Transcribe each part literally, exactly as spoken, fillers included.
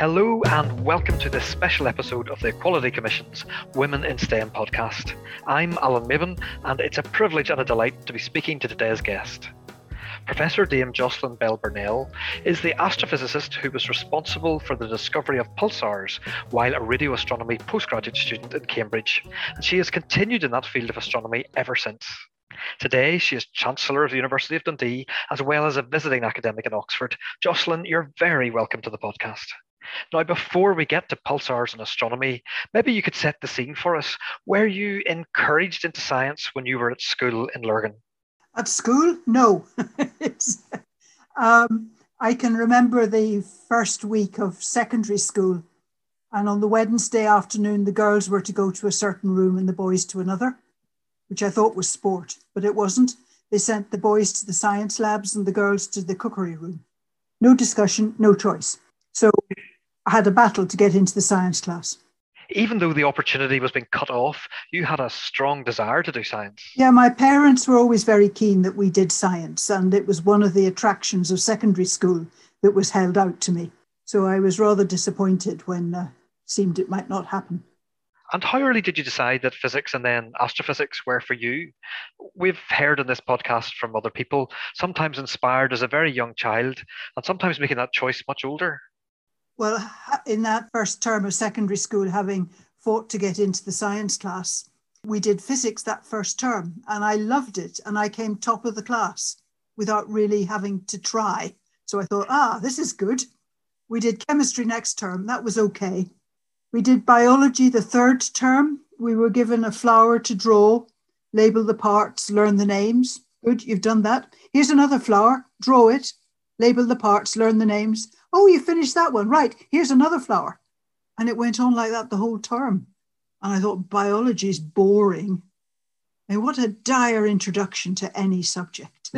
Hello and welcome to this special episode of the Equality Commission's Women in STEM podcast. I'm Alan Meban and it's a privilege and a delight to be speaking to today's guest. Professor Dame Jocelyn Bell Burnell is the astrophysicist who was responsible for the discovery of pulsars while a radio astronomy postgraduate student in Cambridge, and she has continued in that field of astronomy ever since. Today, she is Chancellor of the University of Dundee, as well as a visiting academic in Oxford. Jocelyn, you're very welcome to the podcast. Now, before we get to pulsars and astronomy, maybe you could set the scene for us. Were you encouraged into science when you were at school in Lurgan? At school? No. it's, um, I can remember the first week of secondary school, and on the Wednesday afternoon, the girls were to go to a certain room and the boys to another, which I thought was sport, but it wasn't. They sent the boys to the science labs and the girls to the cookery room. No discussion, no choice. So I had a battle to get into the science class. Even though the opportunity was being cut off, you had a strong desire to do science. Yeah, my parents were always very keen that we did science, and it was one of the attractions of secondary school that was held out to me. So I was rather disappointed when uh, it seemed it might not happen. And how early did you decide that physics and then astrophysics were for you? We've heard in this podcast from other people, sometimes inspired as a very young child, and sometimes making that choice much older. Well, in that first term of secondary school, having fought to get into the science class, we did physics that first term, and I loved it, and I came top of the class without really having to try. So I thought, ah, this is good. We did chemistry next term. That was okay. We did biology the third term. We were given a flower to draw, label the parts, learn the names. Good, you've done that. Here's another flower, draw it, label the parts, learn the names. Oh, you finished that one. Right, here's another flower. And it went on like that the whole term. And I thought, biology is boring. And what a dire introduction to any subject.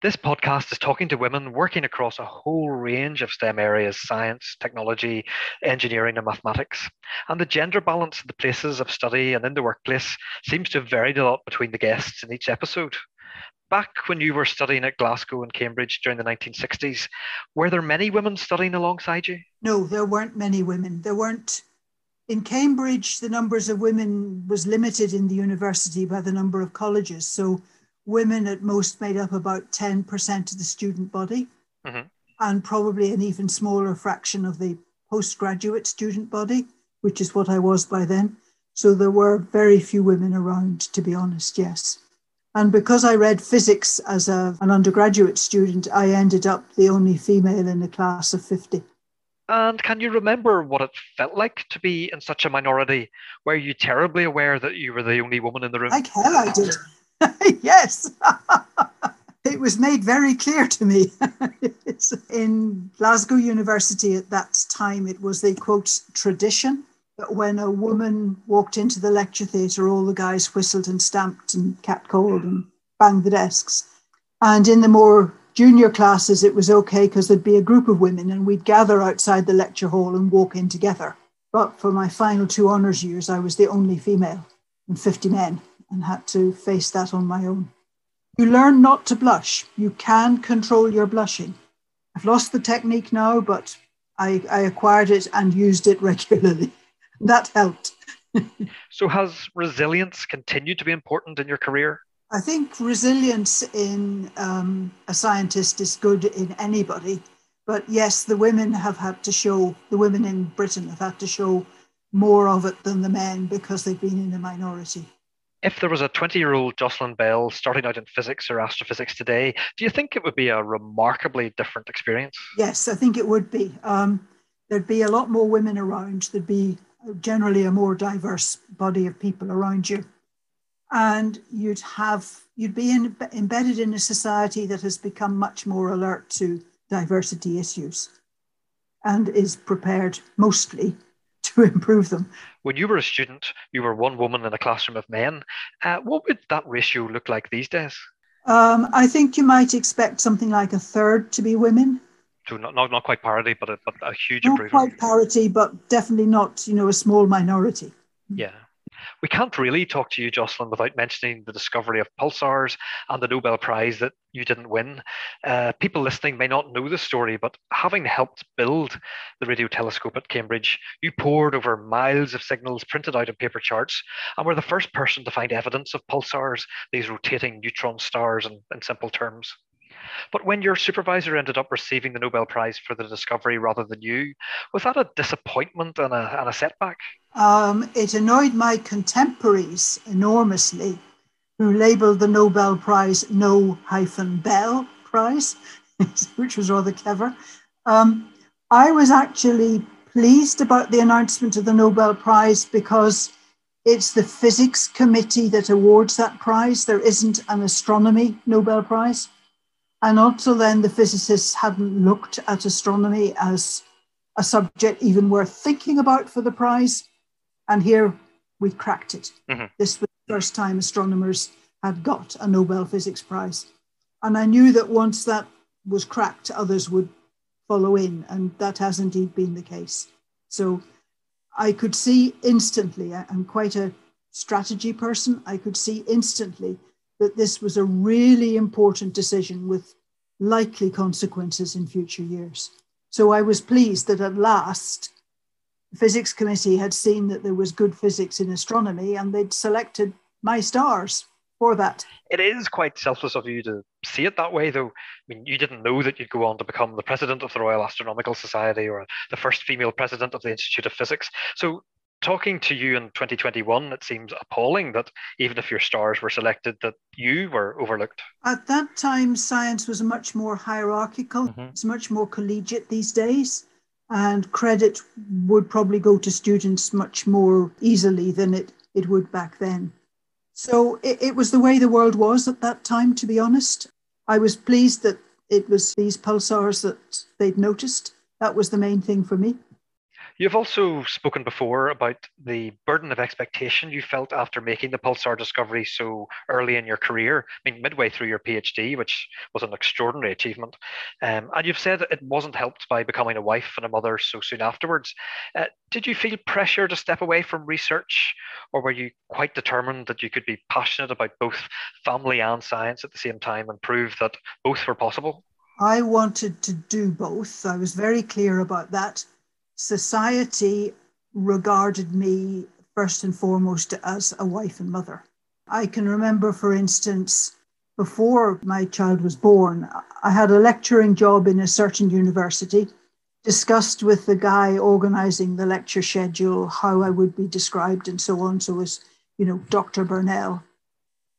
This podcast is talking to women working across a whole range of STEM areas, science, technology, engineering and mathematics. And the gender balance in the places of study and in the workplace seems to have varied a lot between the guests in each episode. Back when you were studying at Glasgow and Cambridge during the nineteen sixties, were there many women studying alongside you? No, there weren't many women. There weren't. In Cambridge, the numbers of women was limited in the university by the number of colleges. So women at most made up about ten percent of the student body, mm-hmm. and probably an even smaller fraction of the postgraduate student body, which is what I was by then. So there were very few women around, to be honest, yes. And because I read physics as a, an undergraduate student, I ended up the only female in a class of fifty. And can you remember what it felt like to be in such a minority? Were you terribly aware that you were the only woman in the room? Like hell I did. Yes, it was made very clear to me. In Glasgow University at that time, it was the, quote, tradition that when a woman walked into the lecture theatre, all the guys whistled and stamped and catcalled and banged the desks. And in the more junior classes, it was okay because there'd be a group of women and we'd gather outside the lecture hall and walk in together. But for my final two honours years, I was the only female and fifty men. And had to face that on my own. You learn not to blush. You can control your blushing. I've lost the technique now, but I, I acquired it and used it regularly. That helped. So has resilience continued to be important in your career? I think resilience in um, a scientist is good in anybody. But yes, the women have had to show, the women in Britain have had to show more of it than the men because they've been in the minority. If there was a twenty-year-old Jocelyn Bell starting out in physics or astrophysics today, do you think it would be a remarkably different experience? Yes, I think it would be. Um, there'd be a lot more women around. There'd be generally a more diverse body of people around you. And you'd have, you'd be in, embedded in a society that has become much more alert to diversity issues and is prepared mostly to improve them. When you were a student, you were one woman in a classroom of men. Uh, what would that ratio look like these days? Um, I think you might expect something like a third to be women. So not, not, not quite parity, but a, but a huge not improvement. Not quite parity, but definitely not, you know, a small minority. Yeah. we can't really talk to you, Jocelyn, without mentioning the discovery of pulsars and the Nobel Prize that you didn't win. Uh, people listening may not know the story, but having helped build the radio telescope at Cambridge, you pored over miles of signals printed out on paper charts and were the first person to find evidence of pulsars, these rotating neutron stars in, in simple terms. But when your supervisor ended up receiving the Nobel Prize for the discovery rather than you, was that a disappointment and a, and a setback? Um, it annoyed my contemporaries enormously, who labelled the Nobel Prize No-Bell Prize, which was rather clever. Um, I was actually pleased about the announcement of the Nobel Prize because it's the physics committee that awards that prize. There isn't an astronomy Nobel Prize. And until then, the physicists hadn't looked at astronomy as a subject even worth thinking about for the prize. And here we cracked it. Mm-hmm. This was the first time astronomers had got a Nobel Physics Prize. And I knew that once that was cracked, others would follow in. And that has indeed been the case. So I could see instantly, I'm quite a strategy person, I could see instantly that this was a really important decision with likely consequences in future years. So I was pleased that at last the physics committee had seen that there was good physics in astronomy and they'd selected my stars for that. It is quite selfless of you to see it that way, though. I mean, you didn't know that you'd go on to become the president of the Royal Astronomical Society or the first female president of the Institute of Physics. So talking to you in twenty twenty-one, it seems appalling that even if your stars were selected, that you were overlooked. At that time, science was much more hierarchical. Mm-hmm. It's much more collegiate these days. And credit would probably go to students much more easily than it, it would back then. So it, it was the way the world was at that time, to be honest. I was pleased that it was these pulsars that they'd noticed. That was the main thing for me. You've also spoken before about the burden of expectation you felt after making the pulsar discovery so early in your career, I mean, midway through your PhD, which was an extraordinary achievement. Um, and you've said it wasn't helped by becoming a wife and a mother so soon afterwards. Uh, did you feel pressure to step away from research, or were you quite determined that you could be passionate about both family and science at the same time and prove that both were possible? I wanted to do both. I was very clear about that. Society regarded me first and foremost as a wife and mother. I can remember, for instance, before my child was born, I had a lecturing job in a certain university, discussed with the guy organising the lecture schedule, how I would be described and so on. So it was, you know, Doctor Burnell.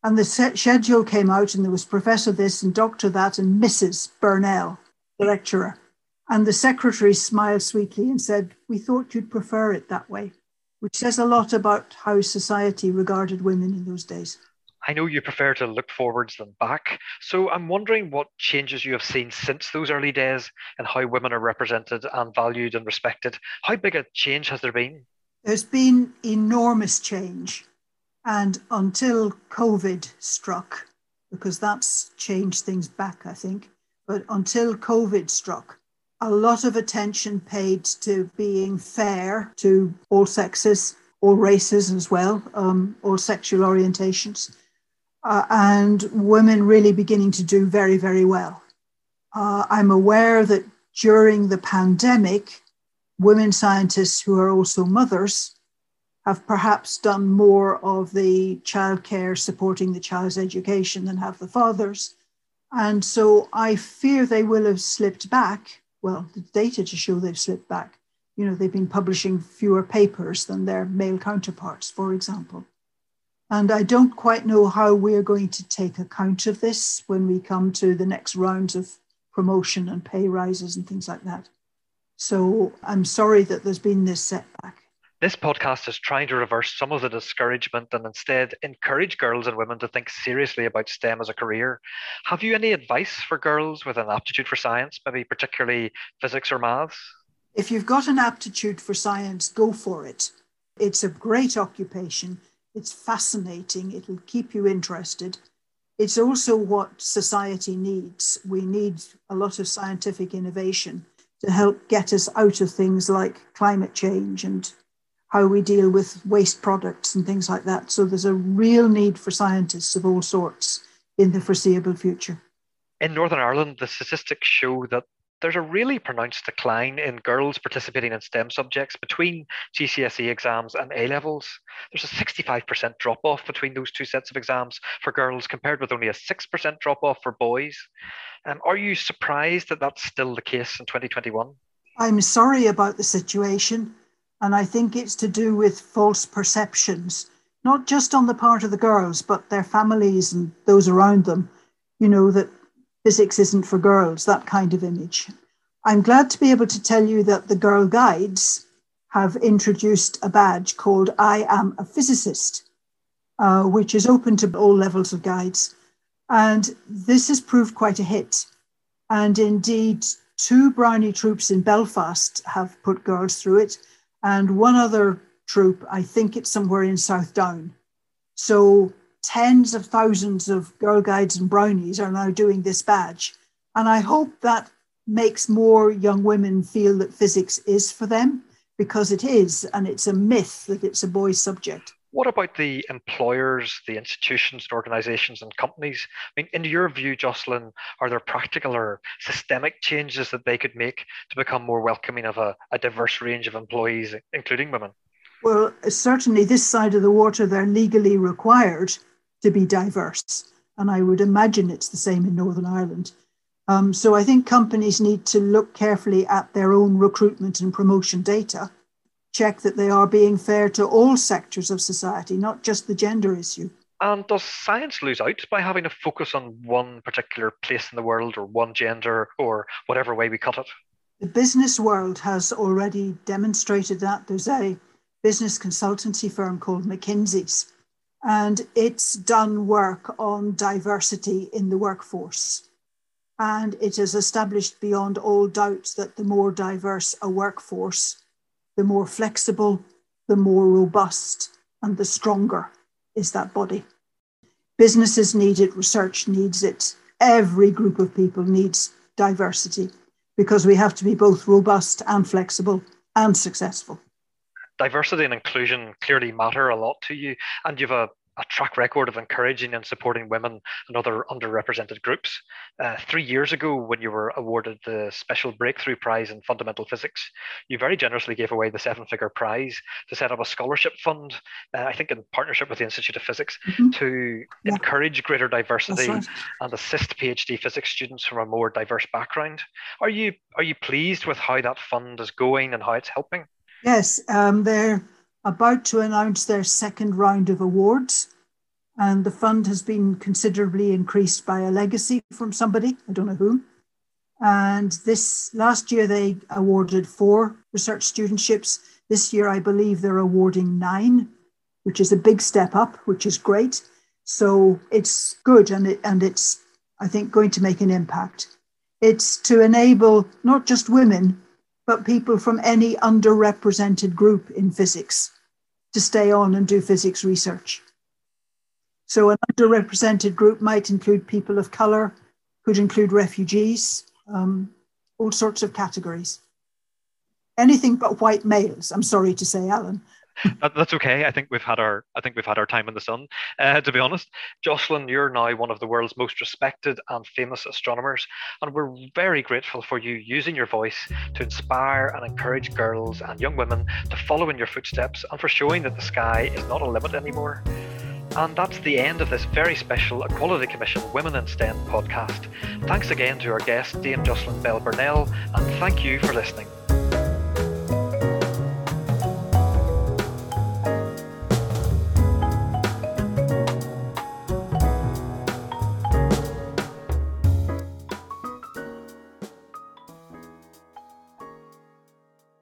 And the set schedule came out and there was Professor this and Doctor that and Missus Burnell, the lecturer. And the secretary smiled sweetly and said, "We thought you'd prefer it that way," which says a lot about how society regarded women in those days. I know you prefer to look forwards than back. So I'm wondering what changes you have seen since those early days and how women are represented and valued and respected. How big a change has there been? There's been enormous change. And until COVID struck, because that's changed things back, I think, but until COVID struck, a lot of attention paid to being fair to all sexes, all races as well, um, all sexual orientations, uh, and women really beginning to do very, very well. Uh, I'm aware that during the pandemic, women scientists who are also mothers have perhaps done more of the childcare supporting the child's education than have the fathers. And so I fear they will have slipped back. Well, the data to show they've slipped back. You know, they've been publishing fewer papers than their male counterparts, for example. And I don't quite know how we're going to take account of this when we come to the next rounds of promotion and pay rises and things like that. So I'm sorry that there's been this setback. This podcast is trying to reverse some of the discouragement and instead encourage girls and women to think seriously about STEM as a career. Have you any advice for girls with an aptitude for science, maybe particularly physics or maths? If you've got an aptitude for science, go for it. It's a great occupation. It's fascinating. It'll keep you interested. It's also what society needs. We need a lot of scientific innovation to help get us out of things like climate change and how we deal with waste products and things like that. So there's a real need for scientists of all sorts in the foreseeable future. In Northern Ireland, the statistics show that there's a really pronounced decline in girls participating in STEM subjects between G C S E exams and A-levels. There's a sixty-five percent drop-off between those two sets of exams for girls, compared with only a six percent drop-off for boys. Um, are you surprised that that's still the case in twenty twenty-one? I'm sorry about the situation, and I think it's to do with false perceptions, not just on the part of the girls, but their families and those around them, you know, that physics isn't for girls, that kind of image. I'm glad to be able to tell you that the Girl Guides have introduced a badge called I Am a Physicist, uh, which is open to all levels of guides. And this has proved quite a hit. And indeed, two Brownie troops in Belfast have put girls through it. And one other troop, I think it's somewhere in South Down. So tens of thousands of Girl Guides and Brownies are now doing this badge. And I hope that makes more young women feel that physics is for them, because it is, and it's a myth that it's a boys' subject. What about the employers, the institutions and organisations and companies? I mean, in your view, Jocelyn, are there practical or systemic changes that they could make to become more welcoming of a, a diverse range of employees, including women? Well, certainly this side of the water, they're legally required to be diverse. And I would imagine it's the same in Northern Ireland. Um, so I think companies need to look carefully at their own recruitment and promotion data, check that they are being fair to all sectors of society, not just the gender issue. And does science lose out by having a focus on one particular place in the world or one gender or whatever way we cut it? The business world has already demonstrated that. There's a business consultancy firm called McKinsey's, and it's done work on diversity in the workforce. And it has established beyond all doubt that the more diverse a workforce, the more flexible, the more robust, and the stronger is that body. Businesses need it, research needs it, every group of people needs diversity, because we have to be both robust and flexible and successful. Diversity and inclusion clearly matter a lot to you, and you have a a track record of encouraging and supporting women and other underrepresented groups. Uh, three years ago, when you were awarded the Special Breakthrough Prize in Fundamental Physics, you very generously gave away the seven-figure prize to set up a scholarship fund, uh, I think in partnership with the Institute of Physics, mm-hmm. to yeah. encourage greater diversity right. and assist PhD physics students from a more diverse background. Are you, are you pleased with how that fund is going and how it's helping? Yes, um, they're about to announce their second round of awards. And the fund has been considerably increased by a legacy from somebody, I don't know who. And this last year, they awarded four research studentships. This year, I believe they're awarding nine, which is a big step up, which is great. So it's good. And, it, and it's, I think, going to make an impact. It's to enable not just women, but people from any underrepresented group in physics to stay on and do physics research. So an underrepresented group might include people of colour, could include refugees, um, all sorts of categories. Anything but white males, I'm sorry to say, Alan. That's okay. I think we've had our I think we've had our time in the sun, uh, to be honest. Jocelyn, you're now one of the world's most respected and famous astronomers, and we're very grateful for you using your voice to inspire and encourage girls and young women to follow in your footsteps, and for showing that the sky is not a limit anymore. And that's the end of this very special Equality Commission Women in STEM podcast. Thanks again to our guest, Dame Jocelyn Bell Burnell, and thank you for listening.